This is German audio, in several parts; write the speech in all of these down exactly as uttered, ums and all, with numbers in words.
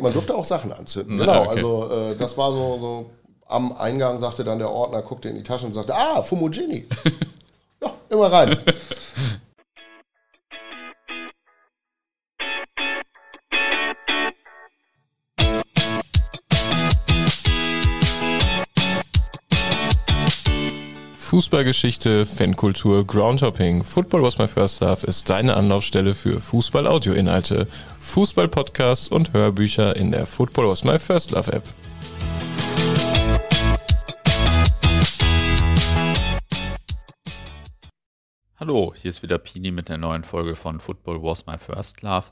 Man durfte auch Sachen anzünden. Na, genau, okay. Also äh, das war so, so, am Eingang sagte dann der Ordner, guckte in die Tasche und sagte, ah, Fumogeni. Ja, immer rein. Fußballgeschichte, Fankultur, Groundhopping. Football Was My First Love ist deine Anlaufstelle für Fußball-Audio-Inhalte, Fußball-Podcasts und Hörbücher in der Football Was My First Love App. Hallo, hier ist wieder Pini mit der neuen Folge von Football Was My First Love.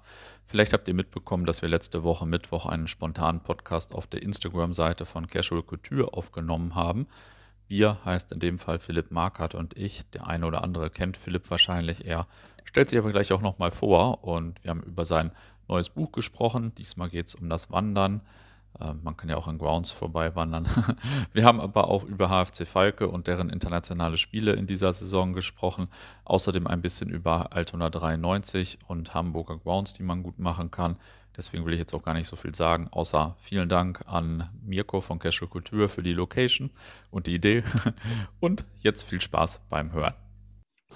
Vielleicht habt ihr mitbekommen, dass wir letzte Woche Mittwoch einen spontanen Podcast auf der Instagram-Seite von Casual Couture aufgenommen haben. Wir heißt in dem Fall Philipp Markert und ich. Der eine oder andere kennt Philipp wahrscheinlich. Er stellt sich aber gleich auch nochmal vor. Und wir haben über sein neues Buch gesprochen. Diesmal geht es um das Wandern. Äh, man kann ja auch in Grounds vorbei wandern. Wir haben aber auch über H F C Falke und deren internationale Spiele in dieser Saison gesprochen. Außerdem ein bisschen über Altona dreiundneunzig und Hamburger Grounds, die man gut machen kann. Deswegen will ich jetzt auch gar nicht so viel sagen, außer vielen Dank an Mirko von Casual Couture für die Location und die Idee. Und jetzt viel Spaß beim Hören.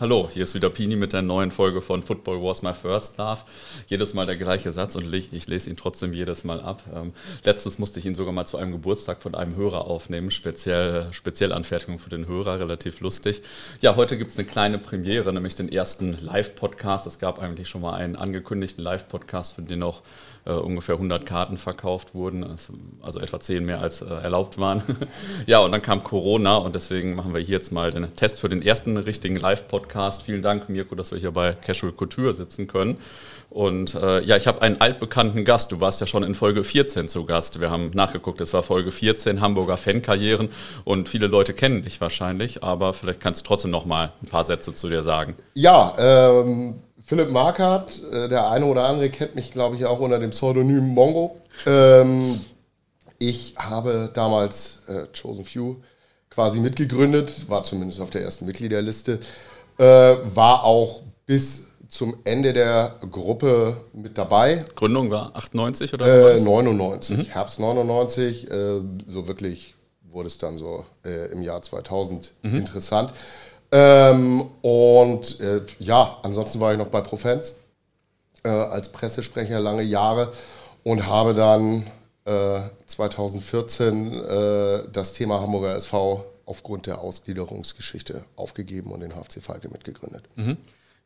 Hallo, hier ist wieder Pini mit der neuen Folge von Football Was My First Love. Jedes Mal der gleiche Satz und ich lese ihn trotzdem jedes Mal ab. Ähm, letztens musste ich ihn sogar mal zu einem Geburtstag von einem Hörer aufnehmen. Speziell, speziell Anfertigung für den Hörer, relativ lustig. Ja, heute gibt es eine kleine Premiere, nämlich den ersten Live-Podcast. Es gab eigentlich schon mal einen angekündigten Live-Podcast, für den auch Äh, ungefähr hundert Karten verkauft wurden, also etwa zehn mehr als äh, erlaubt waren. Ja, und dann kam Corona und deswegen machen wir hier jetzt mal den Test für den ersten richtigen Live-Podcast. Vielen Dank, Mirko, dass wir hier bei Casual Couture sitzen können. Und äh, ja, ich habe einen altbekannten Gast. Du warst ja schon in Folge vierzehn zu Gast. Wir haben nachgeguckt, es war Folge vierzehn, Hamburger Fankarrieren, und viele Leute kennen dich wahrscheinlich, aber vielleicht kannst du trotzdem noch mal ein paar Sätze zu dir sagen. Ja, ähm... Philipp Markert, der eine oder andere kennt mich, glaube ich, auch unter dem Pseudonym Mongo. Ähm, ich habe damals äh, Chosen Few quasi mitgegründet, war zumindest auf der ersten Mitgliederliste, äh, war auch bis zum Ende der Gruppe mit dabei. Gründung war achtundneunzig oder? Äh, neunundneunzig, mhm. Herbst neunundneunzig, äh, so wirklich wurde es dann so äh, im Jahr zweitausend mhm. interessant. Ähm, und äh, ja, ansonsten war ich noch bei ProFans äh, als Pressesprecher lange Jahre und habe dann äh, zweitausendvierzehn äh, das Thema Hamburger S V aufgrund der Ausgliederungsgeschichte aufgegeben und den H F C Falke mitgegründet. Mhm.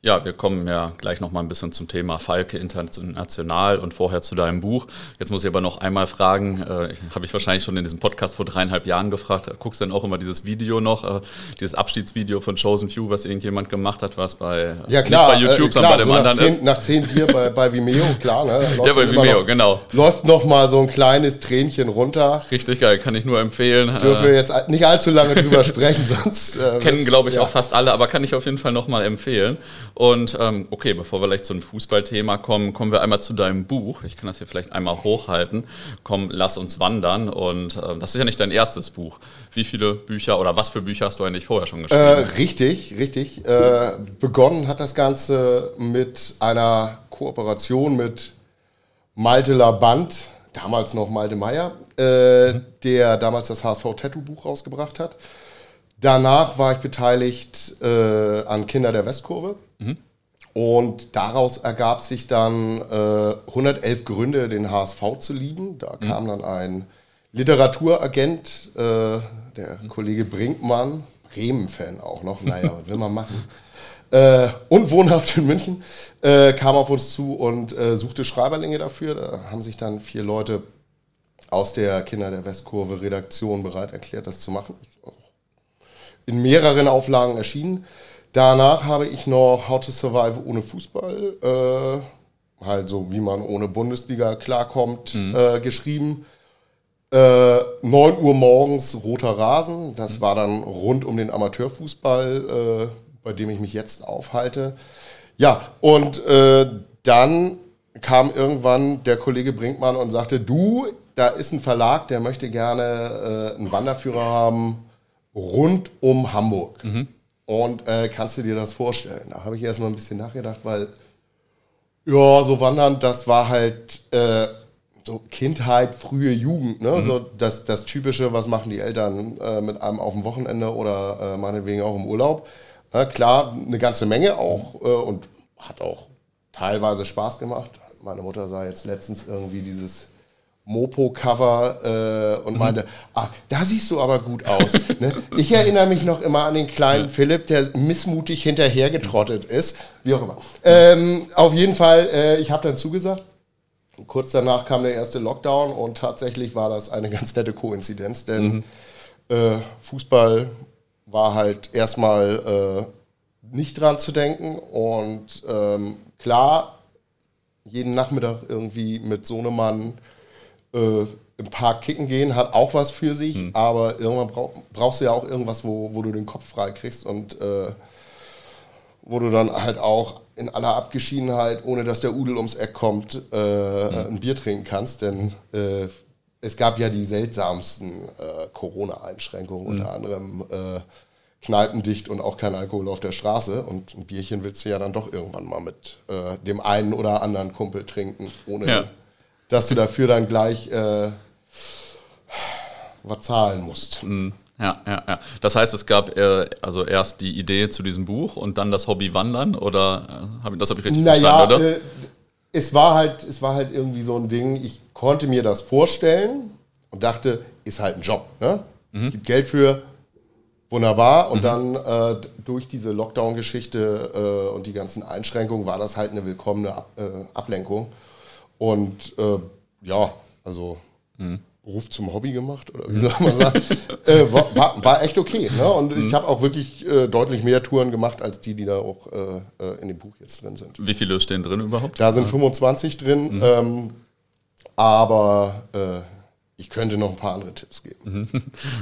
Ja, wir kommen ja gleich noch mal ein bisschen zum Thema Falke international und vorher zu deinem Buch. Jetzt muss ich aber noch einmal fragen, äh, habe ich wahrscheinlich schon in diesem Podcast vor dreieinhalb Jahren gefragt, guckst du denn auch immer dieses Video noch, äh, dieses Abschiedsvideo von Chosen Few, was irgendjemand gemacht hat, was bei, ja, klar, nicht bei YouTube, äh, klar, sondern bei dem so anderen zehn, ist? Nach zehn Bier bei, bei Vimeo, klar. Ne? Ja, bei Vimeo, noch, genau. Läuft noch mal so ein kleines Tränchen runter. Richtig geil, kann ich nur empfehlen. Dürfen wir jetzt nicht allzu lange drüber sprechen, sonst... Äh, kennen, glaube ich, ja. auch fast alle, aber kann ich auf jeden Fall noch mal empfehlen. Und ähm, okay, bevor wir gleich zu einem Fußballthema kommen, kommen wir einmal zu deinem Buch. Ich kann das hier vielleicht einmal hochhalten. Komm, lass uns wandern. Und äh, das ist ja nicht dein erstes Buch. Wie viele Bücher oder was für Bücher hast du eigentlich vorher schon geschrieben? Äh, richtig, richtig. Äh, begonnen hat das Ganze mit einer Kooperation mit Malte Labant, damals noch Malte Meyer, äh, mhm. der damals das H S V-Tattoo-Buch rausgebracht hat. Danach war ich beteiligt äh, an Kinder der Westkurve mhm. und daraus ergab sich dann äh, hundertelf Gründe, den H S V zu lieben. Da mhm. kam dann ein Literaturagent, äh, der mhm. Kollege Brinkmann, Bremen-Fan auch noch, naja, was will man machen, äh, und wohnhaft in München, äh, kam auf uns zu und äh, suchte Schreiberlinge dafür. Da haben sich dann vier Leute aus der Kinder der Westkurve Redaktion bereit erklärt, das zu machen. In mehreren Auflagen erschienen. Danach habe ich noch How to Survive ohne Fußball, äh, halt so wie man ohne Bundesliga klarkommt, mhm. äh, geschrieben. Äh, neun Uhr morgens roter Rasen, das mhm. war dann rund um den Amateurfußball, äh, bei dem ich mich jetzt aufhalte. Ja, und äh, dann kam irgendwann der Kollege Brinkmann und sagte, du, da ist ein Verlag, der möchte gerne äh, einen Wanderführer haben, rund um Hamburg. Mhm. Und äh, kannst du dir das vorstellen? Da habe ich erstmal ein bisschen nachgedacht, weil ja, so wandern, das war halt äh, so Kindheit, frühe Jugend, ne? Mhm. So das, das Typische, was machen die Eltern äh, mit einem auf dem Wochenende oder äh, meinetwegen auch im Urlaub. Na, klar, eine ganze Menge auch äh, und hat auch teilweise Spaß gemacht. Meine Mutter sah jetzt letztens irgendwie dieses Mopo-Cover äh, und mhm. meinte, ah, da siehst du aber gut aus. Ne? Ich erinnere mich noch immer an den kleinen Philipp, der missmutig hinterhergetrottet ist. Wie auch immer. Ähm, auf jeden Fall, äh, ich habe dann zugesagt. Kurz danach kam der erste Lockdown und tatsächlich war das eine ganz nette Koinzidenz, denn mhm. äh, Fußball war halt erstmal äh, nicht dran zu denken und ähm, klar, jeden Nachmittag irgendwie mit Sohnemann Äh, im Park kicken gehen, hat auch was für sich, hm. aber irgendwann brauch, brauchst du ja auch irgendwas, wo, wo du den Kopf frei kriegst und äh, wo du dann halt auch in aller Abgeschiedenheit, ohne dass der Udel ums Eck kommt, äh, hm. ein Bier trinken kannst, denn äh, es gab ja die seltsamsten äh, Corona-Einschränkungen, hm. unter anderem äh, kneipendicht und auch kein Alkohol auf der Straße und ein Bierchen willst du ja dann doch irgendwann mal mit äh, dem einen oder anderen Kumpel trinken, ohne ja. dass du dafür dann gleich äh, was zahlen musst. Ja, ja, ja. Das heißt, es gab äh, also erst die Idee zu diesem Buch und dann das Hobby Wandern, oder äh, das habe ich richtig naja, verstanden, oder? Äh, es war halt, es war halt irgendwie so ein Ding, ich konnte mir das vorstellen und dachte, ist halt ein Job, ne? Mhm. Gibt Geld für, wunderbar. Und mhm. dann äh, durch diese Lockdown-Geschichte äh, und die ganzen Einschränkungen war das halt eine willkommene Ab- äh, Ablenkung. Und äh, ja, also mhm. Beruf zum Hobby gemacht, oder wie soll man sagen, äh, war, war echt okay. Ne? Und mhm. ich habe auch wirklich äh, deutlich mehr Touren gemacht, als die, die da auch äh, in dem Buch jetzt drin sind. Wie viele stehen drin überhaupt? Da sind fünfundzwanzig drin, mhm. ähm, aber äh, ich könnte noch ein paar andere Tipps geben. Mhm.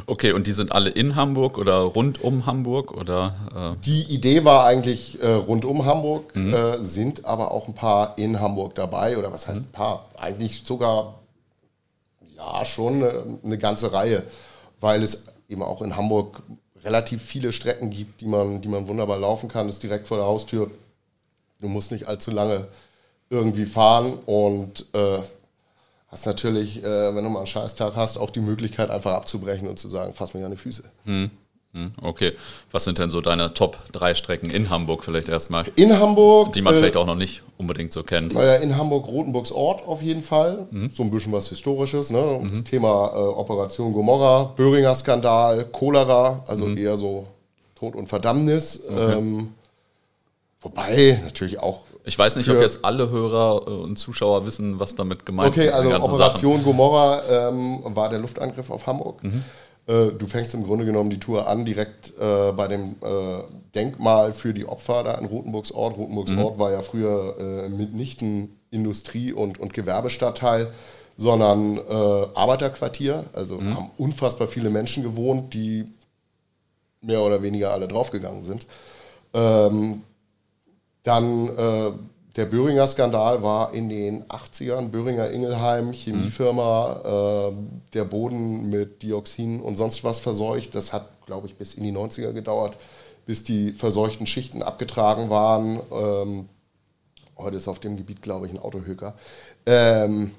Okay, und die sind alle in Hamburg oder rund um Hamburg? Oder, äh? Die Idee war eigentlich äh, rund um Hamburg, mhm. äh, sind aber auch ein paar in Hamburg dabei. Oder was heißt mhm. ein paar? Eigentlich sogar, ja, schon eine, eine ganze Reihe. Weil es eben auch in Hamburg relativ viele Strecken gibt, die man, die man wunderbar laufen kann. Das ist direkt vor der Haustür. Du musst nicht allzu lange irgendwie fahren und... Äh, Hast natürlich, äh, wenn du mal einen Scheißtag hast, auch die Möglichkeit einfach abzubrechen und zu sagen, fass mir an die Füße. Hm. Hm. Okay. Was sind denn so deine Top drei Strecken in Hamburg vielleicht erstmal? In Hamburg. Die man äh, vielleicht auch noch nicht unbedingt so kennt. Naja, in Hamburg, Rotenburgs Ort auf jeden Fall. Mhm. So ein bisschen was Historisches. Ne? Mhm. Das Thema äh, Operation Gomorra, Böhringer Skandal, Cholera, also mhm. eher so Tod und Verdammnis. Okay. Ähm, wobei natürlich auch. Ich weiß nicht, ob jetzt alle Hörer und Zuschauer wissen, was damit gemeint ist. Okay, also Operation Gomorra ähm, war der Luftangriff auf Hamburg. Mhm. Äh, du fängst im Grunde genommen die Tour an, direkt äh, bei dem äh, Denkmal für die Opfer da in Rotenburgs Ort. Rotenburgs mhm. Ort war ja früher äh, mitnichten Industrie- und, und Gewerbestadtteil, sondern äh, Arbeiterquartier. Also mhm. haben unfassbar viele Menschen gewohnt, die mehr oder weniger alle draufgegangen sind. Ähm, Dann äh, der Böhringer Skandal war in den achtzigern, Böhringer Ingelheim, Chemiefirma, mhm. äh, der Boden mit Dioxin und sonst was verseucht. Das hat, glaube ich, bis in die neunziger gedauert, bis die verseuchten Schichten abgetragen waren. Ähm, heute ist auf dem Gebiet, glaube ich, ein Autohöker. Ähm,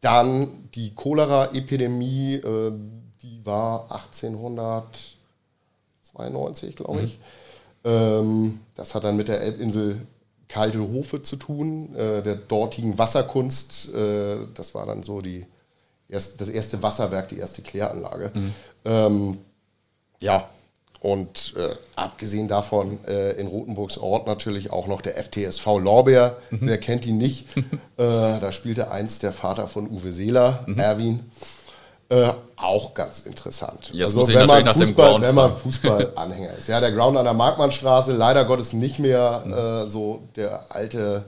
dann die Cholera-Epidemie, äh, die war achtzehnhundertzweiundneunzig, glaube ich. Mhm. Das hat dann mit der Elbinsel Kaltehofe zu tun, der dortigen Wasserkunst. Das war dann so die erst, das erste Wasserwerk, die erste Kläranlage. Mhm. Ähm, ja, und äh, abgesehen davon äh, in Rotenburgs Ort natürlich auch noch der F T S V Lorbeer. Mhm. Wer kennt ihn nicht? äh, da spielte einst der Vater von Uwe Seeler, mhm. Erwin. Äh, auch ganz interessant. Jetzt also, muss ich wenn, man Fußball, wenn man Fußballanhänger ist. Ja, der Ground an der Markmannstraße, leider Gottes nicht mehr mhm. äh, so der alte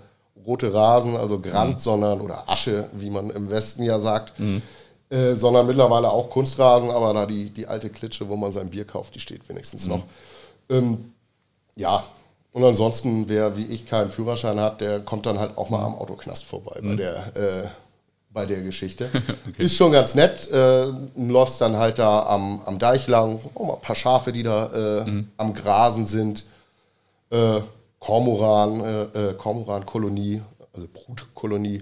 rote Rasen, also Grand, mhm. sondern, oder Asche, wie man im Westen ja sagt, mhm. äh, sondern mittlerweile auch Kunstrasen, aber da die, die alte Klitsche, wo man sein Bier kauft, die steht wenigstens mhm. noch. Ähm, ja, und ansonsten, wer wie ich keinen Führerschein hat, der kommt dann halt auch mal am Autoknast vorbei mhm. bei der äh, bei der Geschichte. Okay. Ist schon ganz nett. Äh, läufst dann halt da am, am Deich lang. Oh, mal ein paar Schafe, die da äh, mhm. am Grasen sind. Äh, Kormoran, äh, Kormoran-Kolonie, also Brutkolonie.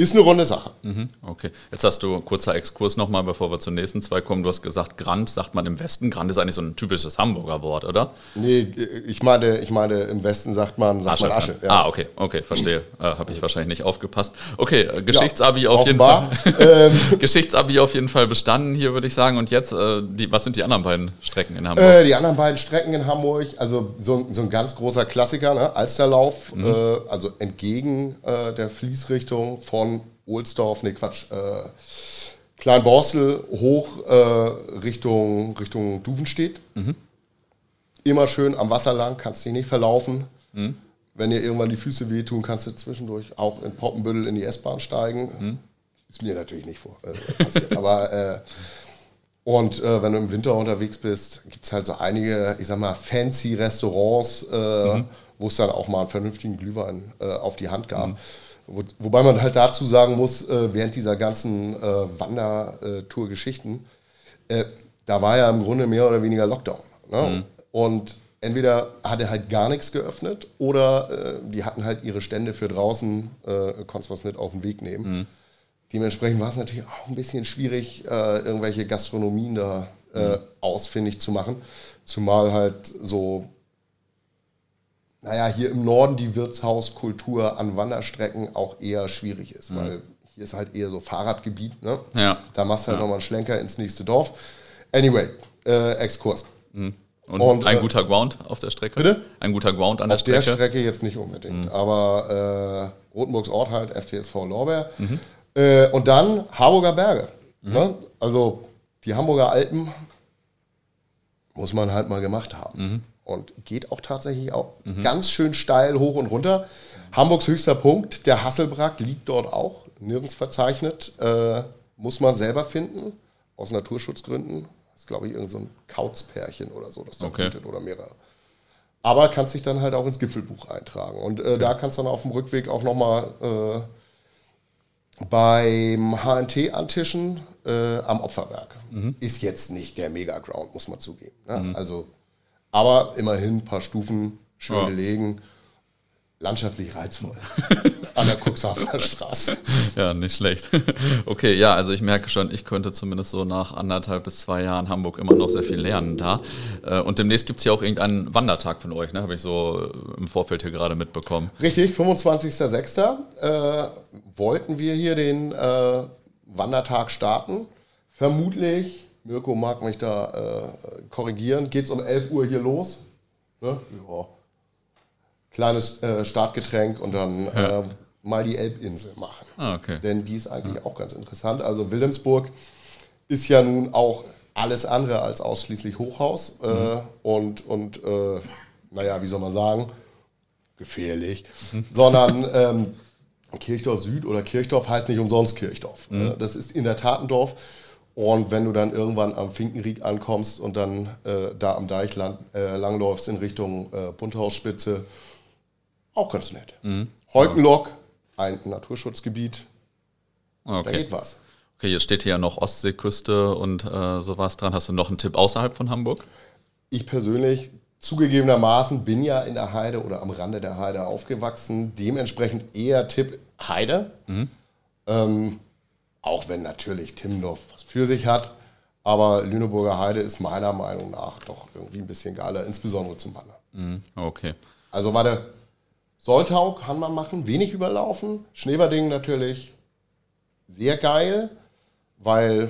Ist eine runde Sache. Mhm, okay. Jetzt hast du, kurzer Exkurs nochmal, bevor wir zur nächsten zwei kommen. Du hast gesagt, Grand sagt man im Westen. Grand ist eigentlich so ein typisches Hamburger Wort, oder? Nee, ich meine, ich meine im Westen sagt man sagt Asche. Man Asche, ja. Ah, okay, okay, verstehe. Äh, Habe ich wahrscheinlich nicht aufgepasst. Okay, äh, Geschichtsabi ja, auf offenbar. jeden Fall. Ähm, Geschichtsabi auf jeden Fall bestanden hier, würde ich sagen. Und jetzt, äh, die, was sind die anderen beiden Strecken in Hamburg? Äh, die anderen beiden Strecken in Hamburg, also so, so ein ganz großer Klassiker, ne? Alsterlauf, mhm. äh, also entgegen äh, der Fließrichtung von Ohlsdorf, ne Quatsch, äh, Kleinborstel hoch äh, Richtung, Richtung Duvenstedt. Mhm. Immer schön am Wasser lang, kannst dich nicht verlaufen. Mhm. Wenn dir irgendwann die Füße wehtun, kannst du zwischendurch auch in Poppenbüttel in die S-Bahn steigen. Mhm. Ist mir natürlich nicht vor, äh, passiert. Aber, äh, und äh, wenn du im Winter unterwegs bist, gibt es halt so einige, ich sag mal, fancy Restaurants, äh, mhm. wo es dann auch mal einen vernünftigen Glühwein äh, auf die Hand gab. Mhm. Wobei man halt dazu sagen muss, während dieser ganzen Wandertour-Geschichten, da war ja im Grunde mehr oder weniger Lockdown. Ne? Mhm. Und entweder hatte halt gar nichts geöffnet oder die hatten halt ihre Stände für draußen, konntest was mit auf den Weg nehmen. Mhm. Dementsprechend war es natürlich auch ein bisschen schwierig, irgendwelche Gastronomien da mhm. ausfindig zu machen. Zumal halt so... naja, hier im Norden die Wirtshauskultur an Wanderstrecken auch eher schwierig ist, mhm. weil hier ist halt eher so Fahrradgebiet, ne? Ja. Da machst du halt ja. nochmal einen Schlenker ins nächste Dorf. Anyway, äh, Exkurs. Mhm. Und, Und ein äh, guter Ground auf der Strecke? Bitte? Ein guter Ground an der auf Strecke? Auf der Strecke jetzt nicht unbedingt, mhm. aber äh, Rotenburgs Ort halt, F T S V Lorbeer. Mhm. Äh, und dann Harburger Berge. Mhm. Ne? Also die Hamburger Alpen muss man halt mal gemacht haben. Mhm. Und geht auch tatsächlich auch mhm. ganz schön steil hoch und runter. Hamburgs höchster Punkt, der Hasselbrack, liegt dort auch, nirgends verzeichnet. Äh, muss man selber finden, aus Naturschutzgründen. Das ist, glaube ich, irgend so ein Kauzpärchen oder so, das da okay. bietet oder mehrere. Aber kannst dich dann halt auch ins Gipfelbuch eintragen. Und äh, okay. da kannst du dann auf dem Rückweg auch nochmal äh, beim H N T antischen äh, am Opferberg. Mhm. Ist jetzt nicht der Mega-Ground, muss man zugeben. Ne? Mhm. Also... aber immerhin ein paar Stufen, schön ja. gelegen, landschaftlich reizvoll an der Cuxhavener Straße. Ja, nicht schlecht. Okay, ja, also ich merke schon, ich könnte zumindest so nach anderthalb bis zwei Jahren Hamburg immer noch sehr viel lernen da. Und demnächst gibt es ja auch irgendeinen Wandertag von euch, ne? Habe ich so im Vorfeld hier gerade mitbekommen. Richtig, fünfundzwanzigster sechster Äh, wollten wir hier den äh, Wandertag starten. Vermutlich... Mirko mag mich da äh, korrigieren. Geht's um elf Uhr hier los? Ne? Ja. Kleines äh, Startgetränk und dann ja. äh, mal die Elbinsel machen. Ah, okay. Denn die ist eigentlich ja. auch ganz interessant. Also Wilhelmsburg ist ja nun auch alles andere als ausschließlich Hochhaus. Äh, mhm. Und, und äh, naja, wie soll man sagen? Gefährlich. Mhm. Sondern ähm, Kirchdorf Süd oder Kirchdorf heißt nicht umsonst Kirchdorf. Mhm. Das ist in der Tat ein Dorf. Und wenn du dann irgendwann am Finkenried ankommst und dann äh, da am Deich lang, äh, langläufst in Richtung äh, Bunthausspitze, auch ganz nett. Mhm. Heukenlock, ein Naturschutzgebiet, okay. da geht was. Okay, jetzt steht hier ja noch Ostseeküste und äh, sowas dran. Hast du noch einen Tipp außerhalb von Hamburg? Ich persönlich, zugegebenermaßen, bin ja in der Heide oder am Rande der Heide aufgewachsen. Dementsprechend eher Tipp Heide. Mhm. Ähm, Auch wenn natürlich Timmendorf was für sich hat, aber Lüneburger Heide ist meiner Meinung nach doch irgendwie ein bisschen geiler, insbesondere zum Wandern. Okay. Also warte, Soltau kann man machen, wenig überlaufen, Schneverding natürlich sehr geil, weil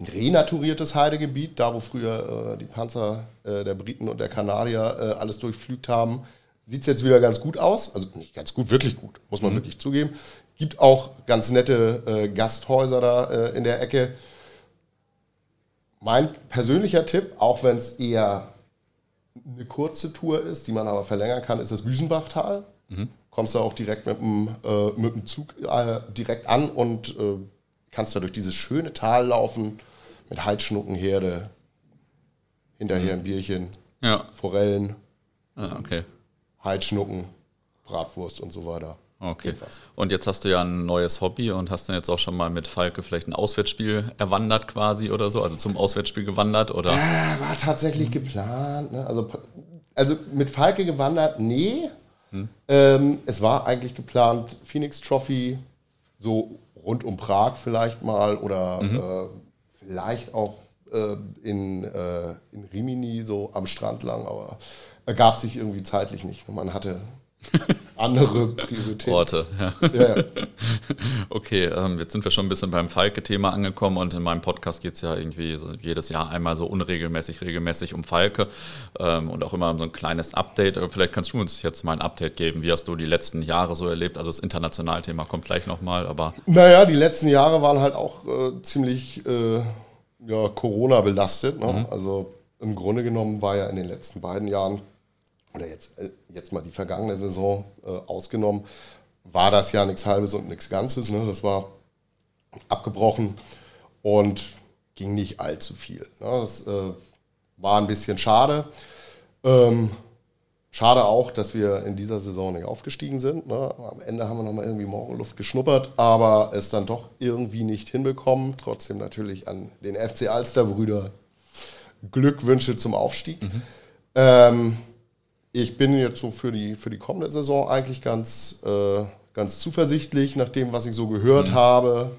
ein renaturiertes Heidegebiet, da wo früher äh, die Panzer äh, der Briten und der Kanadier äh, alles durchflügt haben, sieht es jetzt wieder ganz gut aus, also nicht ganz gut, wirklich gut, muss man mhm. wirklich zugeben. Gibt auch ganz nette äh, Gasthäuser da äh, in der Ecke. Mein persönlicher Tipp, auch wenn es eher eine kurze Tour ist, die man aber verlängern kann, ist das Büsenbachtal. Mhm. Kommst da auch direkt mit dem, äh, mit dem Zug äh, direkt an und äh, kannst da durch dieses schöne Tal laufen mit Heidschnuckenherde, hinterher mhm. ein Bierchen, ja. Forellen, ah, okay. Heidschnucken, Bratwurst und so weiter. Okay, und jetzt hast du ja ein neues Hobby und hast dann jetzt auch schon mal mit Falke vielleicht ein Auswärtsspiel erwandert quasi oder so, also zum Auswärtsspiel gewandert oder? Ja, war tatsächlich mhm. geplant, ne? also, also mit Falke gewandert, nee, mhm. ähm, es war eigentlich geplant, Phoenix Trophy, so rund um Prag vielleicht mal oder mhm. äh, vielleicht auch äh, in, äh, in Rimini so am Strand lang, aber ergab sich irgendwie zeitlich nicht. Man hatte andere Prioritäten. Orte, ja. ja, ja. Okay, ähm, jetzt sind wir schon ein bisschen beim Falke-Thema angekommen und in meinem Podcast geht es ja irgendwie so jedes Jahr einmal so unregelmäßig, regelmäßig um Falke ähm, und auch immer so ein kleines Update. Vielleicht kannst du uns jetzt mal ein Update geben. Wie hast du die letzten Jahre so erlebt? Also das International-Thema kommt gleich nochmal, aber... Naja, die letzten Jahre waren halt auch äh, ziemlich äh, ja, Corona-belastet. Ne? Mhm. Also im Grunde genommen war ja in den letzten beiden Jahren oder jetzt, jetzt mal die vergangene Saison äh, ausgenommen, war das ja nichts Halbes und nichts Ganzes. Ne? Das war abgebrochen und ging nicht allzu viel. Ne? Das äh, war ein bisschen schade. Ähm, schade auch, dass wir in dieser Saison nicht aufgestiegen sind. Ne? Am Ende haben wir nochmal irgendwie Morgenluft geschnuppert, aber es dann doch irgendwie nicht hinbekommen. Trotzdem natürlich an den F C Alsterbrüder Glückwünsche zum Aufstieg. Mhm. Ähm, Ich bin jetzt so für die, für die kommende Saison eigentlich ganz, äh, ganz zuversichtlich, nach dem, was ich so gehört mhm. habe.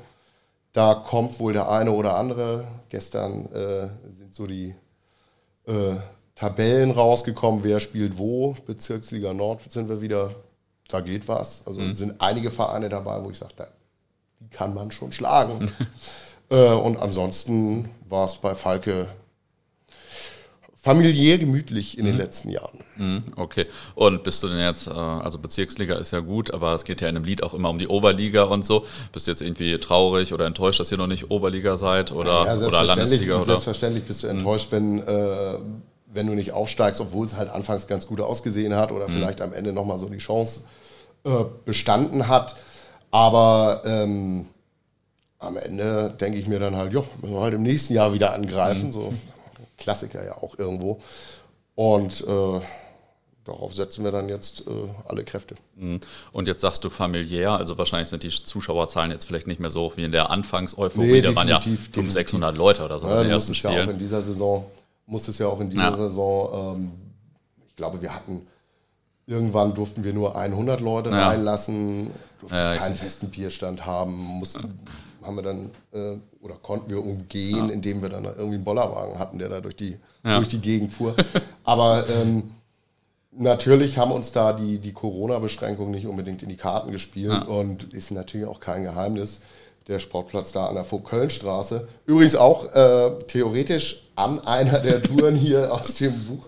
Da kommt wohl der eine oder andere. Gestern äh, sind so die äh, Tabellen rausgekommen, wer spielt wo. Bezirksliga Nord sind wir wieder, da geht was. Also mhm. sind einige Vereine dabei, wo ich sage, da, die kann man schon schlagen. äh, und ansonsten war es bei Falke familiär gemütlich in den mhm. letzten Jahren. Mhm, okay. Und bist du denn jetzt, also Bezirksliga ist ja gut, aber es geht ja in dem Lied auch immer um die Oberliga und so. Bist du jetzt irgendwie traurig oder enttäuscht, dass ihr noch nicht Oberliga seid oder, ja, oder Landesliga? Oder? Selbstverständlich bist du enttäuscht, mhm. wenn, äh, wenn du nicht aufsteigst, obwohl es halt anfangs ganz gut ausgesehen hat oder mhm. vielleicht am Ende nochmal so die Chance äh, bestanden hat. Aber ähm, am Ende denke ich mir dann halt, jo, müssen wir halt im nächsten Jahr wieder angreifen, mhm. so. Klassiker ja auch irgendwo. Und äh, darauf setzen wir dann jetzt äh, alle Kräfte. Und jetzt sagst du familiär, also wahrscheinlich sind die Zuschauerzahlen jetzt vielleicht nicht mehr so hoch wie in der Anfangs-Euphorie. Nee, da waren ja fünfhundert, sechshundert Leute oder so ja, in den ersten Spielen. Ja auch in dieser Saison, musste es ja auch in dieser ja. Saison, ähm, ich glaube, wir hatten, irgendwann durften wir nur hundert Leute ja. reinlassen, durften ja, keinen festen Bierstand haben, mussten... haben wir dann, äh, oder konnten wir umgehen, ja. indem wir dann irgendwie einen Bollerwagen hatten, der da durch die, ja. durch die Gegend fuhr. Aber ähm, natürlich haben uns da die, die Corona-Beschränkungen nicht unbedingt in die Karten gespielt ja. und ist natürlich auch kein Geheimnis, der Sportplatz da an der Kölnstraße. Übrigens auch äh, theoretisch an einer der Touren hier aus dem Buch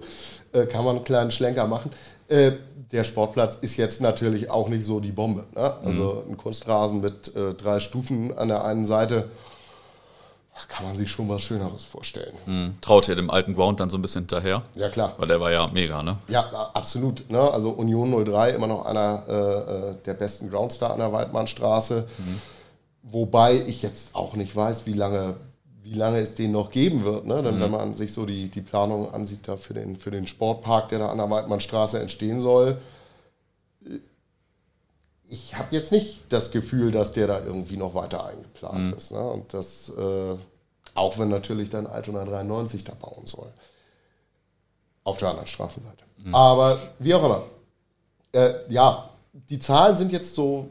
äh, kann man einen kleinen Schlenker machen. Äh, der Sportplatz ist jetzt natürlich auch nicht so die Bombe. Ne? Also ein Kunstrasen mit äh, drei Stufen an der einen Seite, ach, kann man sich schon was Schöneres vorstellen. Mhm. Traut ihr dem alten Ground dann so ein bisschen hinterher? Ja, klar. Weil der war ja mega, ne? Ja, absolut. Ne? Also Union null drei, immer noch einer äh, der besten Groundstar an der Weidmannstraße. Mhm. Wobei ich jetzt auch nicht weiß, wie lange... wie lange es den noch geben wird. Ne? Denn mhm. wenn man sich so die, die Planung ansieht da für den, für den Sportpark, der da an der Weidmannstraße entstehen soll, ich habe jetzt nicht das Gefühl, dass der da irgendwie noch weiter eingeplant mhm. ist. Ne? Und das, äh, auch wenn natürlich dann Altona dreiundneunzig da bauen soll. Auf der anderen Straßenseite. Mhm. Aber wie auch immer. Äh, ja, die Zahlen sind jetzt so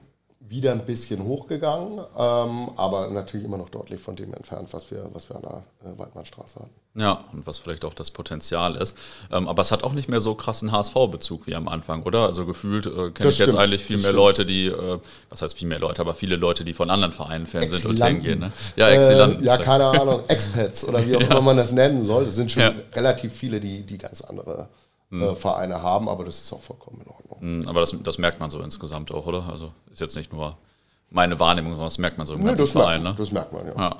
wieder ein bisschen hochgegangen, ähm, aber natürlich immer noch deutlich von dem entfernt, was wir, was wir an der äh, Weidmannstraße hatten. Ja, und was vielleicht auch das Potenzial ist. Ähm, aber es hat auch nicht mehr so krassen H S V-Bezug wie am Anfang, oder? Also gefühlt äh, kenne ich stimmt. jetzt eigentlich viel das mehr stimmt. Leute, die, äh, was heißt viel mehr Leute, aber viele Leute, die von anderen Vereinen Fan sind und hingehen. Ne? Ja, Exilanten. Äh, ja, keine Ahnung, Expats oder wie auch ja. immer man das nennen soll. Es sind schon ja. relativ viele, die, die ganz andere Mhm. Vereine haben, aber das ist auch vollkommen in Ordnung. Mhm, aber das, das merkt man so insgesamt auch, oder? Also ist jetzt nicht nur meine Wahrnehmung, sondern das merkt man so im nee, ganzen das Verein, merkt, ne? Das merkt man, ja. ja.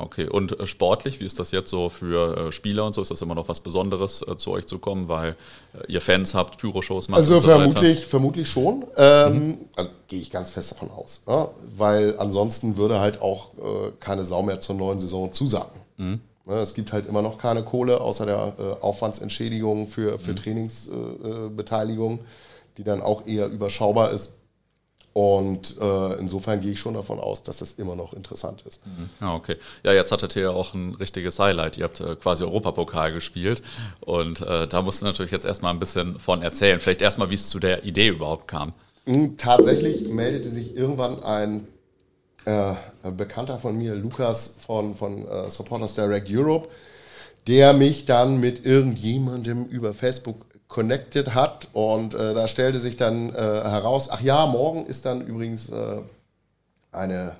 Okay, und äh, sportlich, wie ist das jetzt so für äh, Spieler und so? Ist das immer noch was Besonderes, äh, zu euch zu kommen, weil äh, ihr Fans habt, Pyroshows macht also und so vermutlich, weiter? Vermutlich schon. Ähm, mhm. Also gehe ich ganz fest davon aus, ne? Weil ansonsten würde halt auch äh, keine Sau mehr zur neuen Saison zusagen. Mhm. Es gibt halt immer noch keine Kohle, außer der äh, Aufwandsentschädigung für, für mhm. Trainingsbeteiligung, äh, die dann auch eher überschaubar ist. Und äh, insofern gehe ich schon davon aus, dass das immer noch interessant ist. Mhm. Ah, okay. Ja, jetzt hattet ihr ja auch ein richtiges Highlight. Ihr habt äh, quasi Europapokal gespielt und äh, da musst du natürlich jetzt erstmal ein bisschen von erzählen. Vielleicht erstmal, wie es zu der Idee überhaupt kam. Tatsächlich meldete sich irgendwann ein äh, Bekannter von mir, Lukas von, von äh, Supporters Direct Europe, der mich dann mit irgendjemandem über Facebook connected hat und äh, da stellte sich dann äh, heraus, ach ja, morgen ist dann übrigens äh, eine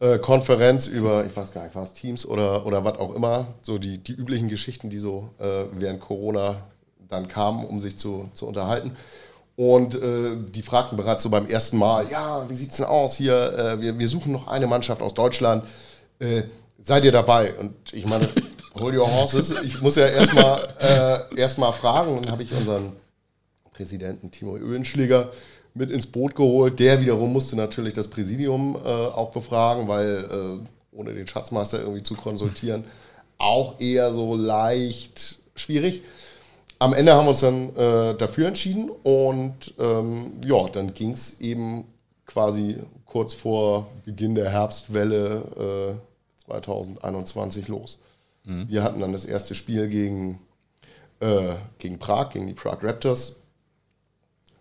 äh, Konferenz über, ich weiß gar nicht, war es Teams oder, oder was auch immer, so die, die üblichen Geschichten, die so äh, während Corona dann kamen, um sich zu, zu unterhalten. Und äh, die fragten bereits so beim ersten Mal, ja, wie sieht's denn aus hier, äh, wir, wir suchen noch eine Mannschaft aus Deutschland, äh, seid ihr dabei? Und ich meine, hold your horses, ich muss ja erstmal äh, erstmal fragen. Dann habe ich unseren Präsidenten Timo Oehlenschläger mit ins Boot geholt, der wiederum musste natürlich das Präsidium äh, auch befragen, weil äh, ohne den Schatzmeister irgendwie zu konsultieren, auch eher so leicht schwierig. Am Ende haben wir uns dann äh, dafür entschieden und ähm, ja, dann ging es eben quasi kurz vor Beginn der Herbstwelle äh, zwanzig einundzwanzig los. Mhm. Wir hatten dann das erste Spiel gegen, äh, gegen Prag, gegen die Prag Raptors.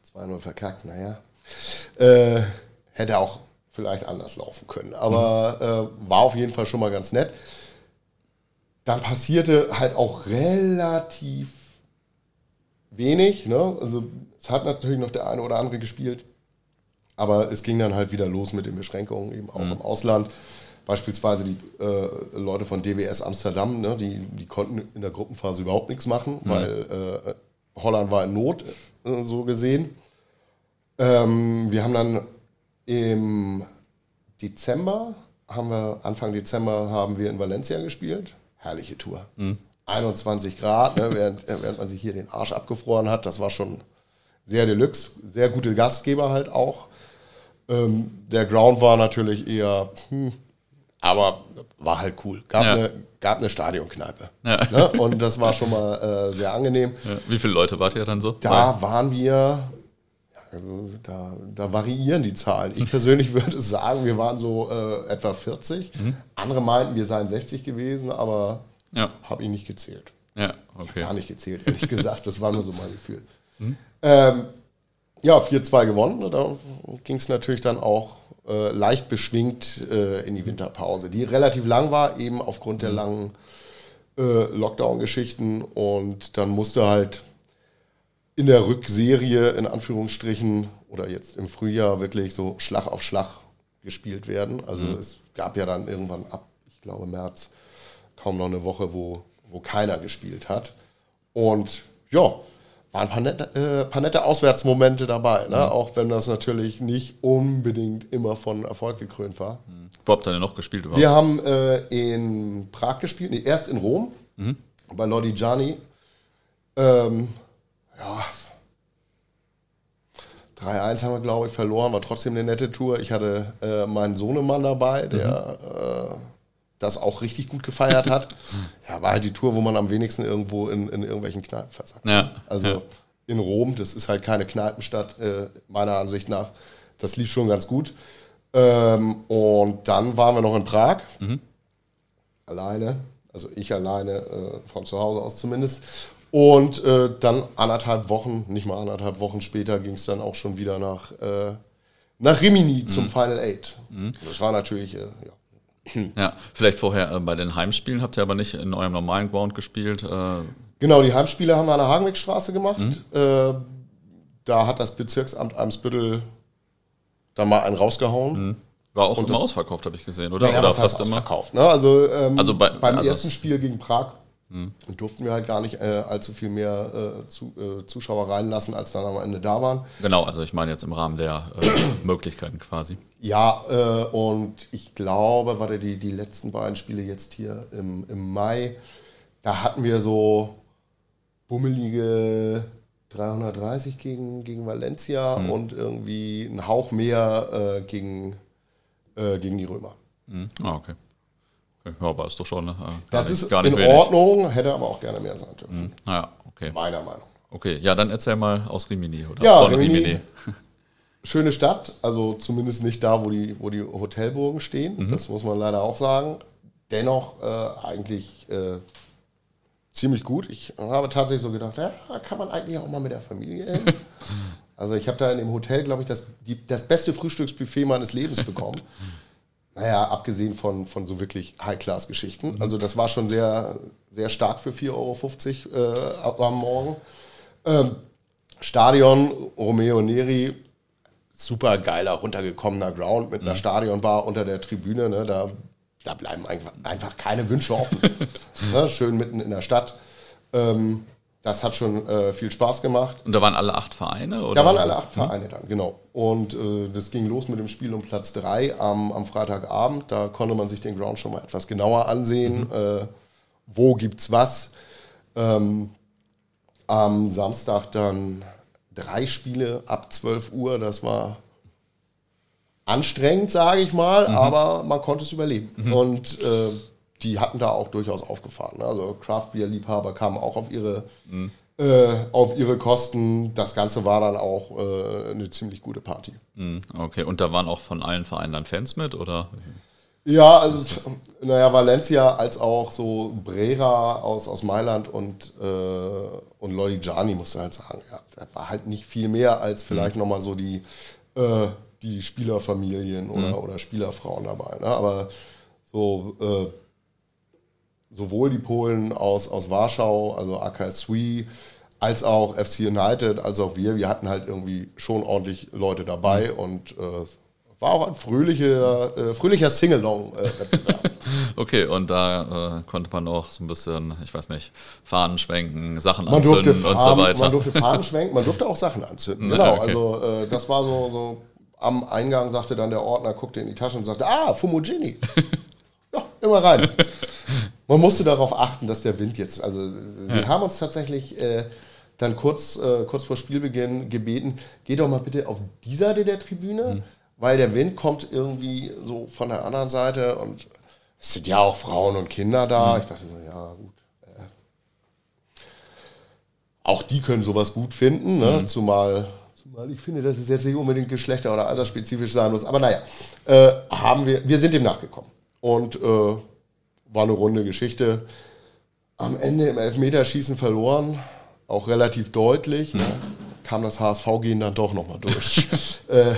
zwei null verkackt, naja. Äh, hätte auch vielleicht anders laufen können, aber mhm. äh, war auf jeden Fall schon mal ganz nett. Dann passierte halt auch relativ wenig, ne? Also es hat natürlich noch der eine oder andere gespielt, aber es ging dann halt wieder los mit den Beschränkungen, eben auch mhm. im Ausland. Beispielsweise die äh, Leute von D W S Amsterdam, ne? die, die konnten in der Gruppenphase überhaupt nichts machen, mhm. weil äh, Holland war in Not, äh, so gesehen. Ähm, wir haben dann im Dezember, haben wir, Anfang Dezember haben wir in Valencia gespielt. Herrliche Tour. Mhm. einundzwanzig Grad, ne, während, während man sich hier den Arsch abgefroren hat. Das war schon sehr deluxe. Sehr gute Gastgeber halt auch. Ähm, der Ground war natürlich eher, hm, aber war halt cool. Gab ja. eine gab eine Stadionkneipe. Ja. Ne, und das war schon mal äh, sehr angenehm. Ja. Wie viele Leute wart ihr dann so? Da waren wir, also da, da variieren die Zahlen. Ich persönlich würde sagen, wir waren so äh, etwa vierzig. Mhm. Andere meinten, wir seien sechzig gewesen, aber ja. Habe ich nicht gezählt. Ja, okay. Ich habe gar nicht gezählt, ehrlich gesagt. Das war nur so mein Gefühl. Mhm. Ähm, ja, vier zwei gewonnen. Da ging es natürlich dann auch äh, leicht beschwingt äh, in die Winterpause, die relativ lang war, eben aufgrund der langen äh, Lockdown-Geschichten. Und dann musste halt in der Rückserie, in Anführungsstrichen, oder jetzt im Frühjahr wirklich so Schlag auf Schlag gespielt werden. Also mhm. es gab ja dann irgendwann ab, ich glaube, März, kaum noch eine Woche, wo, wo keiner gespielt hat. Und ja, waren ein paar nette, äh, paar nette Auswärtsmomente dabei, ne? Mhm. Auch wenn das natürlich nicht unbedingt immer von Erfolg gekrönt war. Mhm. Wo habt ihr denn noch gespielt überhaupt? Wir haben äh, in Prag gespielt, nee, erst in Rom, mhm. bei Lodigiani. Ähm, ja, drei eins haben wir, glaube ich, verloren, war trotzdem eine nette Tour. Ich hatte äh, meinen Sohnemann dabei, der mhm. äh, das auch richtig gut gefeiert hat. Ja, war halt die Tour, wo man am wenigsten irgendwo in, in irgendwelchen Kneipen versagt. Ja, also ja. in Rom, das ist halt keine Kneipenstadt, äh, meiner Ansicht nach. Das lief schon ganz gut. Ähm, und dann waren wir noch in Prag. Mhm. Alleine, also ich alleine, äh, von zu Hause aus zumindest. Und äh, dann anderthalb Wochen, nicht mal anderthalb Wochen später, ging es dann auch schon wieder nach, äh, nach Rimini mhm. zum Final Eight. Mhm. Das war natürlich, äh, ja. Ja, vielleicht vorher äh, bei den Heimspielen habt ihr aber nicht in eurem normalen Ground gespielt. Äh genau, die Heimspiele haben wir an der Hagenbeckstraße gemacht. Mhm. Äh, da hat das Bezirksamt Eimsbüttel dann mal einen rausgehauen. Mhm. War auch und immer ausverkauft, habe ich gesehen, oder? Ja, oder das fast immer ausverkauft. Ne? Also, ähm, also bei, beim also ersten Spiel gegen Prag mhm. durften wir halt gar nicht äh, allzu viel mehr äh, zu, äh, Zuschauer reinlassen, als dann am Ende da waren. Genau, also ich meine jetzt im Rahmen der äh, Möglichkeiten quasi. Ja, äh, und ich glaube, warte, die, die letzten beiden Spiele jetzt hier im, im Mai, da hatten wir so bummelige dreihundertdreißig gegen, gegen Valencia mhm. und irgendwie einen Hauch mehr äh, gegen, äh, gegen die Römer. Mhm. Ah, okay. Ja, aber ist doch schon. Äh, das nicht, ist gar nicht in wenig. Ordnung, hätte aber auch gerne mehr sein dürfen. Mhm. Naja, okay. Meiner Meinung. Okay, ja, dann erzähl mal aus Rimini, oder? Ja, von Rimini. Rimini. Schöne Stadt, also zumindest nicht da, wo die, wo die Hotelburgen stehen. Mhm. Das muss man leider auch sagen. Dennoch äh, eigentlich äh, ziemlich gut. Ich habe tatsächlich so gedacht, ja, kann man eigentlich auch mal mit der Familie hin. Also ich habe da in dem Hotel, glaube ich, das, die, das beste Frühstücksbuffet meines Lebens bekommen. naja, abgesehen von, von so wirklich High-Class-Geschichten. Mhm. Also das war schon sehr, sehr stark für vier Euro fünfzig äh, am Morgen. Ähm, Stadion, Romeo Neri, super geiler, runtergekommener Ground mit einer mhm. Stadionbar unter der Tribüne. Ne, da, da bleiben einfach keine Wünsche offen. Ne, schön mitten in der Stadt. Ähm, das hat schon äh, viel Spaß gemacht. Und da waren alle acht Vereine? Oder? Da waren alle acht mhm. Vereine dann, genau. Und äh, das ging los mit dem Spiel um Platz drei am, am Freitagabend. Da konnte man sich den Ground schon mal etwas genauer ansehen. Mhm. Äh, wo gibt's was? Ähm, am Samstag dann drei Spiele ab zwölf Uhr. Das war anstrengend, sage ich mal, mhm. aber man konnte es überleben. Mhm. Und äh, die hatten da auch durchaus aufgefahren. Also Craft-Bier-Liebhaber kamen auch auf ihre, mhm. äh, auf ihre Kosten. Das Ganze war dann auch äh, eine ziemlich gute Party. Mhm. Okay, und da waren auch von allen Vereinen dann Fans mit, oder? Ja, also naja, Valencia als auch so Brera aus, aus Mailand und, äh, und Lodigiani, musst du halt sagen. Ja, da war halt nicht viel mehr als vielleicht mhm. nochmal so die, äh, die Spielerfamilien oder, mhm. oder Spielerfrauen dabei. Ne? Aber so... Äh, sowohl die Polen aus, aus Warschau, also A K S W, als auch F C United, als auch wir, wir hatten halt irgendwie schon ordentlich Leute dabei und äh, war auch ein fröhlicher, äh, fröhlicher Singalong-Wettbewerb. Okay, und da äh, konnte man auch so ein bisschen, ich weiß nicht, Fahnen schwenken, Sachen man anzünden durfte, und so weiter. Man durfte Fahnen schwenken, man durfte auch Sachen anzünden, genau. Ja, okay. Also äh, das war so, so, am Eingang sagte dann der Ordner, guckte in die Tasche und sagte, ah, Fumogeni. Ja, immer rein. Man musste darauf achten, dass der Wind jetzt, also sie ja. haben uns tatsächlich äh, dann kurz, äh, kurz vor Spielbeginn gebeten, geh doch mal bitte auf die Seite der Tribüne, mhm. weil der Wind kommt irgendwie so von der anderen Seite und es sind ja auch Frauen und Kinder da. Mhm. Ich dachte so, ja gut. Äh, auch die können sowas gut finden, ne? mhm. zumal, zumal ich finde, dass es jetzt nicht unbedingt geschlechter- oder altersspezifisch sein muss, aber naja, äh, haben wir, wir sind dem nachgekommen und äh, war eine runde Geschichte. Am Ende im Elfmeterschießen verloren, auch relativ deutlich, ne? Kam das H S V-Gehen dann doch nochmal durch. äh,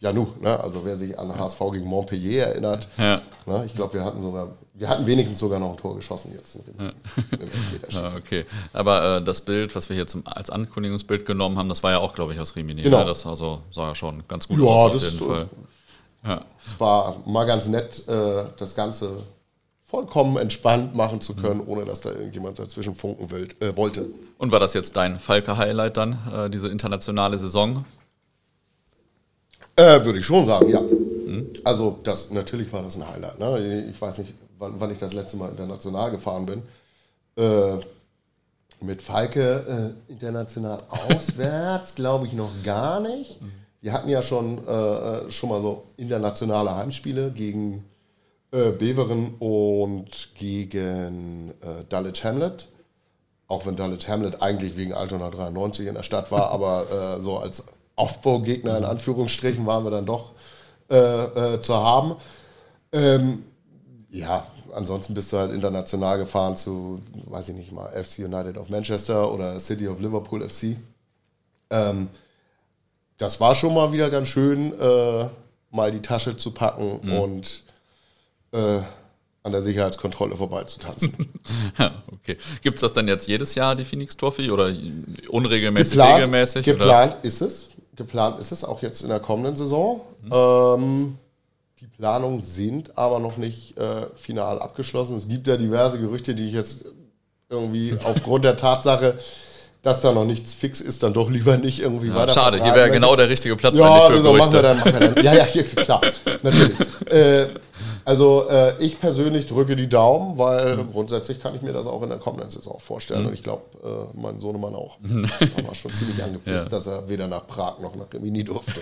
ja, nu, ne? Also wer sich an H S V gegen Montpellier erinnert, ja. ne? Ich glaube, wir hatten sogar, wir hatten wenigstens sogar noch ein Tor geschossen jetzt mit dem, ja. mit dem Elfmeterschießen. Ja, okay. Aber äh, das Bild, was wir hier zum, als Ankündigungsbild genommen haben, das war ja auch, glaube ich, aus Rimini. Genau. Ja, das also, sah ja schon ganz gut ja, aus, auf jeden so, Fall. Ja. War mal ganz nett, äh, das Ganze vollkommen entspannt machen zu können, ohne dass da irgendjemand dazwischen funken will, äh, wollte. Und war das jetzt dein Falke-Highlight dann, äh, diese internationale Saison? Äh, würde ich schon sagen, ja. Mhm. Also das, natürlich war das ein Highlight. Ne? Ich weiß nicht, wann, wann ich das letzte Mal international gefahren bin. Äh, mit Falke äh, international auswärts, glaube ich, noch gar nicht. Wir hatten ja schon, äh, schon mal so internationale Heimspiele gegen Beveren und gegen äh, Dulwich Hamlet, auch wenn Dulwich Hamlet eigentlich wegen Altona dreiundneunzig in der Stadt war, aber äh, so als Aufbaugegner in Anführungsstrichen waren wir dann doch äh, äh, zu haben. Ähm, ja, ansonsten bist du halt international gefahren zu, weiß ich nicht mal, F C United of Manchester oder City of Liverpool F C. Ähm, das war schon mal wieder ganz schön, äh, mal die Tasche zu packen mhm. und Äh, an der Sicherheitskontrolle vorbeizutanzen. Ja, okay. Gibt es das dann jetzt jedes Jahr, die Phoenix Trophy, oder unregelmäßig, geplant, regelmäßig? Geplant oder? ist es. Geplant ist es, auch jetzt in der kommenden Saison. Mhm. Ähm, die Planungen sind aber noch nicht äh, final abgeschlossen. Es gibt ja diverse Gerüchte, die ich jetzt irgendwie aufgrund der Tatsache, dass da noch nichts fix ist, dann doch lieber nicht irgendwie ja, weiter. Schade, hier wäre genau der richtige Platz, ja, wenn ich für also Gerüchte. Machen wir dann, machen wir dann. Ja, ja, klar, natürlich. Äh, Also äh, ich persönlich drücke die Daumen, weil mhm. grundsätzlich kann ich mir das auch in der kommenden Saison vorstellen. Mhm. Und ich glaube, äh, mein Sohnemann auch. Er war schon ziemlich angepisst, ja. dass er weder nach Prag noch nach Rimini durfte.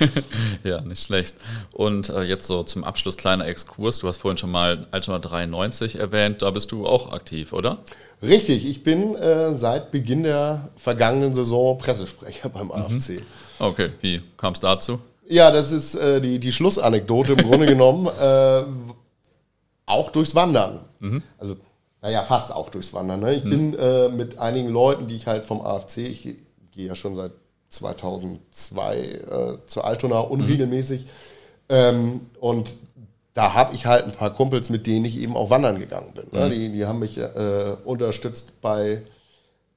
Ja, nicht schlecht. Und äh, jetzt so zum Abschluss kleiner Exkurs. Du hast vorhin schon mal Altona dreiundneunzig erwähnt. Da bist du auch aktiv, oder? Richtig. Ich bin äh, seit Beginn der vergangenen Saison Pressesprecher beim mhm. A F C. Okay. Wie kam es dazu? Ja, das ist äh, die, die Schlussanekdote im Grunde genommen. Äh, Auch durchs Wandern. Mhm. Also, naja, fast auch durchs Wandern. Ne? Ich mhm. bin äh, mit einigen Leuten, die ich halt vom A F C, ich gehe ja schon seit zweitausendzwei äh, zu Altona unregelmäßig, mhm. ähm, und da habe ich halt ein paar Kumpels, mit denen ich eben auch wandern gegangen bin. Ne? Mhm. Die, die haben mich äh, unterstützt bei,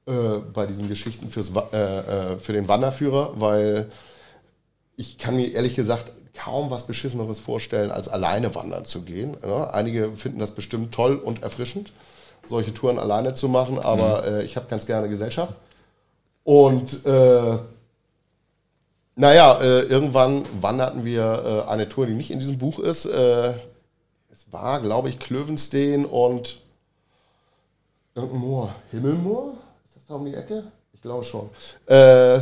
äh, bei diesen Geschichten fürs, äh, für den Wanderführer, weil ich kann mir ehrlich gesagt kaum was Beschisseneres vorstellen, als alleine wandern zu gehen. Ne? Einige finden das bestimmt toll und erfrischend, solche Touren alleine zu machen, aber mhm. äh, ich habe ganz gerne Gesellschaft. Und äh, naja, äh, irgendwann wanderten wir äh, eine Tour, die nicht in diesem Buch ist. Äh, es war, glaube ich, Klövensteen und irgendein Moor. Himmelmoor? Ist das da um die Ecke? Ich glaube schon. Äh,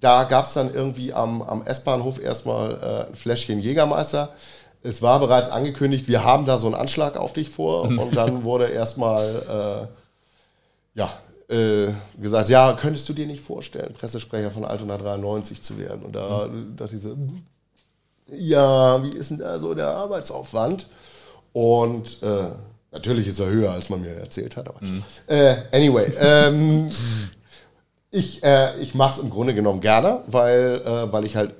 da gab es dann irgendwie am, am S-Bahnhof erstmal äh, ein Fläschchen Jägermeister. Es war bereits angekündigt, wir haben da so einen Anschlag auf dich vor. Und dann wurde erstmal, äh, ja... Äh, gesagt, ja, könntest du dir nicht vorstellen, Pressesprecher von Altona dreiundneunzig zu werden? Und da mhm. dachte ich so, ja, wie ist denn da so der Arbeitsaufwand? Und äh, natürlich ist er höher, als man mir erzählt hat. Aber mhm. äh, anyway, ähm, ich, äh, ich mache es im Grunde genommen gerne, weil, äh, weil ich halt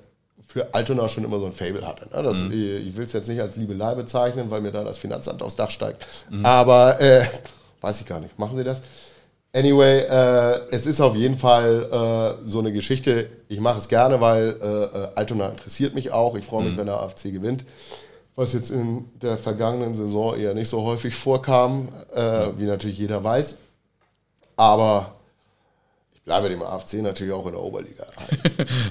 für Altona schon immer so ein Fable hatte. Ne? Das, mhm. Ich will es jetzt nicht als Liebelei bezeichnen, weil mir da das Finanzamt aufs Dach steigt. Mhm. Aber äh, weiß ich gar nicht, machen Sie das? Anyway, äh, es ist auf jeden Fall äh, so eine Geschichte. Ich mache es gerne, weil äh, Altona interessiert mich auch. Ich freue mich, mhm. wenn der A F C gewinnt, was jetzt in der vergangenen Saison eher nicht so häufig vorkam, äh, mhm. wie natürlich jeder weiß. Aber ich bleibe dem A F C natürlich auch in der Oberliga.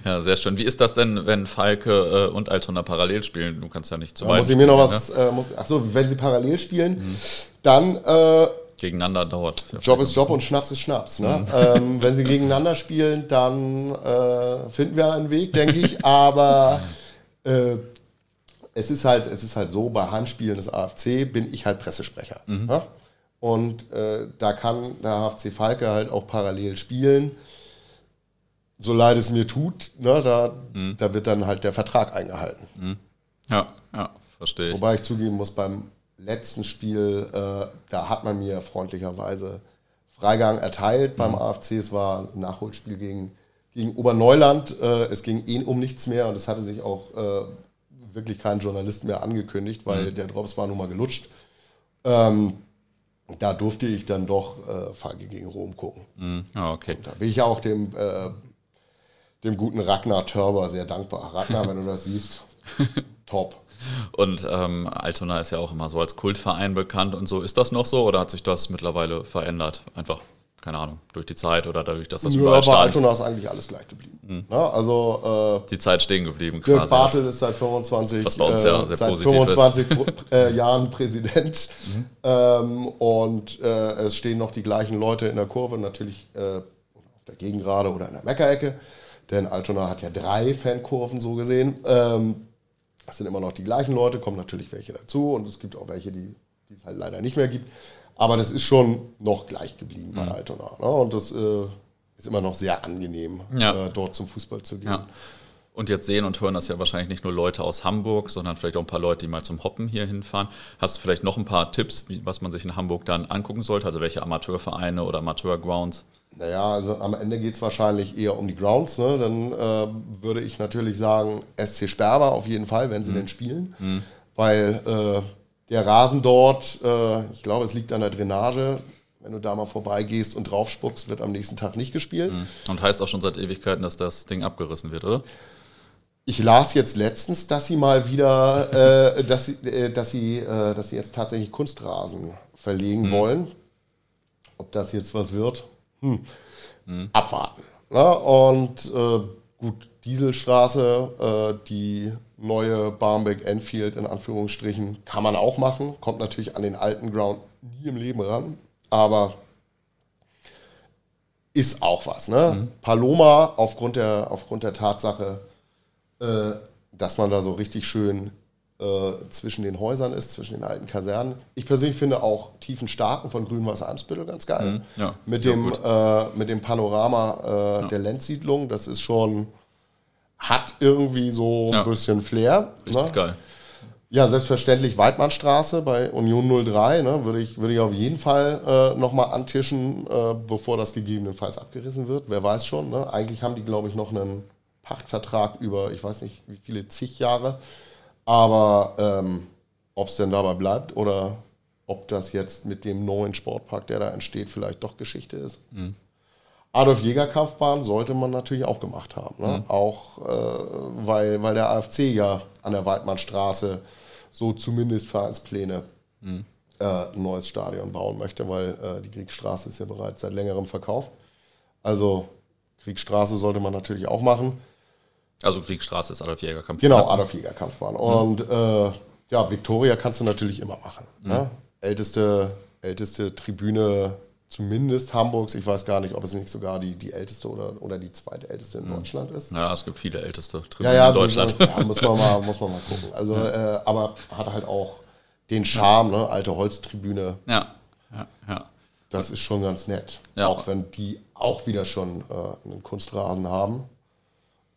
Ja, sehr schön. Wie ist das denn, wenn Falke äh, und Altona parallel spielen? Du kannst ja nicht zu weit. Muss ich mir noch was? Ne? Äh, muss, ach so, wenn sie parallel spielen, mhm. dann äh, gegeneinander dauert. Job ist Job und Schnaps ist Schnaps. Ne? Mhm. Ähm, wenn sie gegeneinander spielen, dann äh, finden wir einen Weg, denke ich. Aber äh, es ist halt, es ist halt so, bei Handspielen des A F C bin ich halt Pressesprecher. Mhm. Ne? Und äh, da kann der H F C Falke halt auch parallel spielen. So leid es mir tut, ne? da, mhm. da wird dann halt der Vertrag eingehalten. Mhm. Ja, ja, verstehe ich. Wobei ich zugeben muss, beim letzten Spiel, äh, da hat man mir freundlicherweise Freigang erteilt beim mhm. A F C. Es war ein Nachholspiel gegen, gegen Oberneuland. Äh, es ging eh um nichts mehr und es hatte sich auch äh, wirklich kein Journalist mehr angekündigt, weil mhm. der Drops war nun mal gelutscht. Ähm, da durfte ich dann doch äh, Falke gegen Rom gucken. Mhm. Ah, okay. Da bin ich auch dem, äh, dem guten Ragnar Törber sehr dankbar. Ragnar, wenn du das siehst, top. Und ähm, Altona ist ja auch immer so als Kultverein bekannt und so. Ist das noch so oder hat sich das mittlerweile verändert? Einfach, keine Ahnung, durch die Zeit oder dadurch, dass das ja, überall stand? Ja, aber Altona ist eigentlich alles gleich geblieben. Mhm. Na, also äh, die Zeit stehen geblieben quasi. Dirk Bartel ist seit fünfundzwanzig, was bei uns ja sehr äh, seit fünfundzwanzig äh, Jahren Präsident. Mhm. Ähm, und äh, es stehen noch die gleichen Leute in der Kurve, natürlich äh, auf der Gegengrade oder in der Meckerecke. Denn Altona hat ja drei Fankurven so gesehen. Ähm, Es sind immer noch die gleichen Leute, kommen natürlich welche dazu und es gibt auch welche, die, die es halt leider nicht mehr gibt. Aber das ist schon noch gleich geblieben mhm. bei Altona. Ne? Und das äh, ist immer noch sehr angenehm, ja. äh, dort zum Fußball zu gehen. Ja. Und jetzt sehen und hören das ja wahrscheinlich nicht nur Leute aus Hamburg, sondern vielleicht auch ein paar Leute, die mal zum Hoppen hier hinfahren. Hast du vielleicht noch ein paar Tipps, was man sich in Hamburg dann angucken sollte? Also welche Amateurvereine oder Amateurgrounds? Naja, also am Ende geht es wahrscheinlich eher um die Grounds. Ne? Dann äh, würde ich natürlich sagen, S C Sperber auf jeden Fall, wenn sie mhm. denn spielen. Mhm. Weil äh, der Rasen dort, äh, ich glaube, es liegt an der Drainage. Wenn du da mal vorbeigehst und draufspuckst, wird am nächsten Tag nicht gespielt. Mhm. Und heißt auch schon seit Ewigkeiten, dass das Ding abgerissen wird, oder? Ich las jetzt letztens, dass sie mal wieder, äh, dass, sie, äh, dass, sie, äh, dass sie jetzt tatsächlich Kunstrasen verlegen mhm. wollen. Ob das jetzt was wird? Hm. Mhm. Abwarten. Ja, und äh, gut, Dieselstraße, äh, die neue Barmbek-Enfield in Anführungsstrichen, kann man auch machen. Kommt natürlich an den alten Ground nie im Leben ran, aber ist auch was. Ne? Mhm. Paloma, aufgrund der, aufgrund der Tatsache, äh, dass man da so richtig schön äh, zwischen den Häusern ist, zwischen den alten Kasernen. Ich persönlich finde auch Tiefenstaken von Grünwasser-Eimsbüttel ganz geil. Mhm, ja. Mit, ja, dem, äh, mit dem Panorama äh, ja. der Lenzsiedlung, das ist schon, hat irgendwie so ja. ein bisschen Flair. Richtig ne? geil. Ja, selbstverständlich Weidmannstraße bei Union null drei, ne, würde ich, würde ich auf jeden Fall äh, nochmal antischen, äh, bevor das gegebenenfalls abgerissen wird. Wer weiß schon. Ne? Eigentlich haben die, glaube ich, noch einen Pachtvertrag über, ich weiß nicht, wie viele zig Jahre, aber ähm, ob es denn dabei bleibt oder ob das jetzt mit dem neuen Sportpark, der da entsteht, vielleicht doch Geschichte ist. Mhm. Adolf-Jäger-Kampfbahn sollte man natürlich auch gemacht haben. Ne? Mhm. Auch äh, weil, weil der A F C ja an der Weidmannstraße so zumindest Vereinspläne mhm. äh, ein neues Stadion bauen möchte, weil äh, die Kriegsstraße ist ja bereits seit längerem verkauft. Also Kriegsstraße sollte man natürlich auch machen. Also Kriegsstraße ist Adolf-Jäger-Kampfbahn. Genau, Adolf-Jäger-Kampfbahn. Mhm. Und äh, ja, Victoria kannst du natürlich immer machen. Mhm. Ne? Älteste, älteste Tribüne zumindest Hamburgs, ich weiß gar nicht, ob es nicht sogar die, die älteste oder, oder die zweitälteste in Deutschland ist. Ja, es gibt viele älteste Tribünen ja, ja, in Deutschland. Ja, muss man mal, muss man mal gucken. Also, ja. äh, aber hat halt auch den Charme, ne? Alte Holztribüne. Ja, ja, ja. Das ist schon ganz nett. Ja. Auch wenn die auch wieder schon äh, einen Kunstrasen haben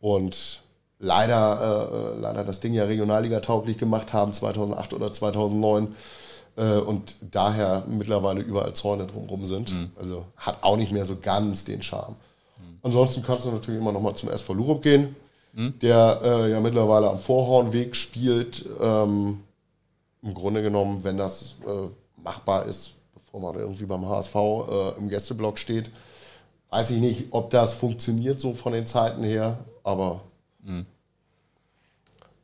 und leider, äh, leider das Ding ja Regionalliga tauglich gemacht haben, zweitausendacht oder zweitausendneun. Und daher mittlerweile überall Zäune drumherum sind. Mhm. Also hat auch nicht mehr so ganz den Charme. Mhm. Ansonsten kannst du natürlich immer noch mal zum S V Lurup gehen, mhm. der äh, ja mittlerweile am Vorhornweg spielt. Ähm, im Grunde genommen, wenn das äh, machbar ist, bevor man irgendwie beim H S V äh, im Gästeblock steht. Weiß ich nicht, ob das funktioniert so von den Zeiten her, aber mhm.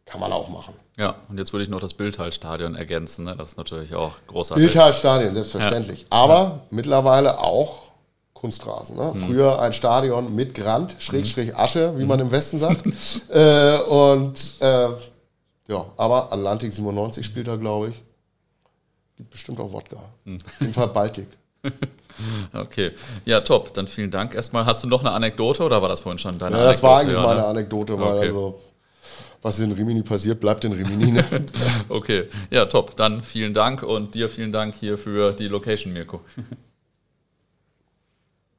kann man auch machen. Ja, und jetzt würde ich noch das Bildhallstadion ergänzen, ne? Das ist natürlich auch großartig. Bildhallstadion, selbstverständlich. Ja. Aber ja. mittlerweile auch Kunstrasen. Ne? Mhm. Früher ein Stadion mit Grand, Schräg, Schräg, Asche, wie mhm. man im Westen sagt. äh, und äh, ja, aber Atlantik siebenundneunzig spielt da, glaube ich. Gibt bestimmt auch Wodka. Mhm. Auf jeden Fall Baltik. Okay, ja top, dann vielen Dank erstmal. Hast du noch eine Anekdote oder war das vorhin schon deine ja, Anekdote? Das war eigentlich ja, meine ne? Anekdote, weil okay. also... Was in Rimini passiert, bleibt in Rimini. Ne? Okay, ja, top. Dann vielen Dank und dir vielen Dank hier für die Location, Mirko.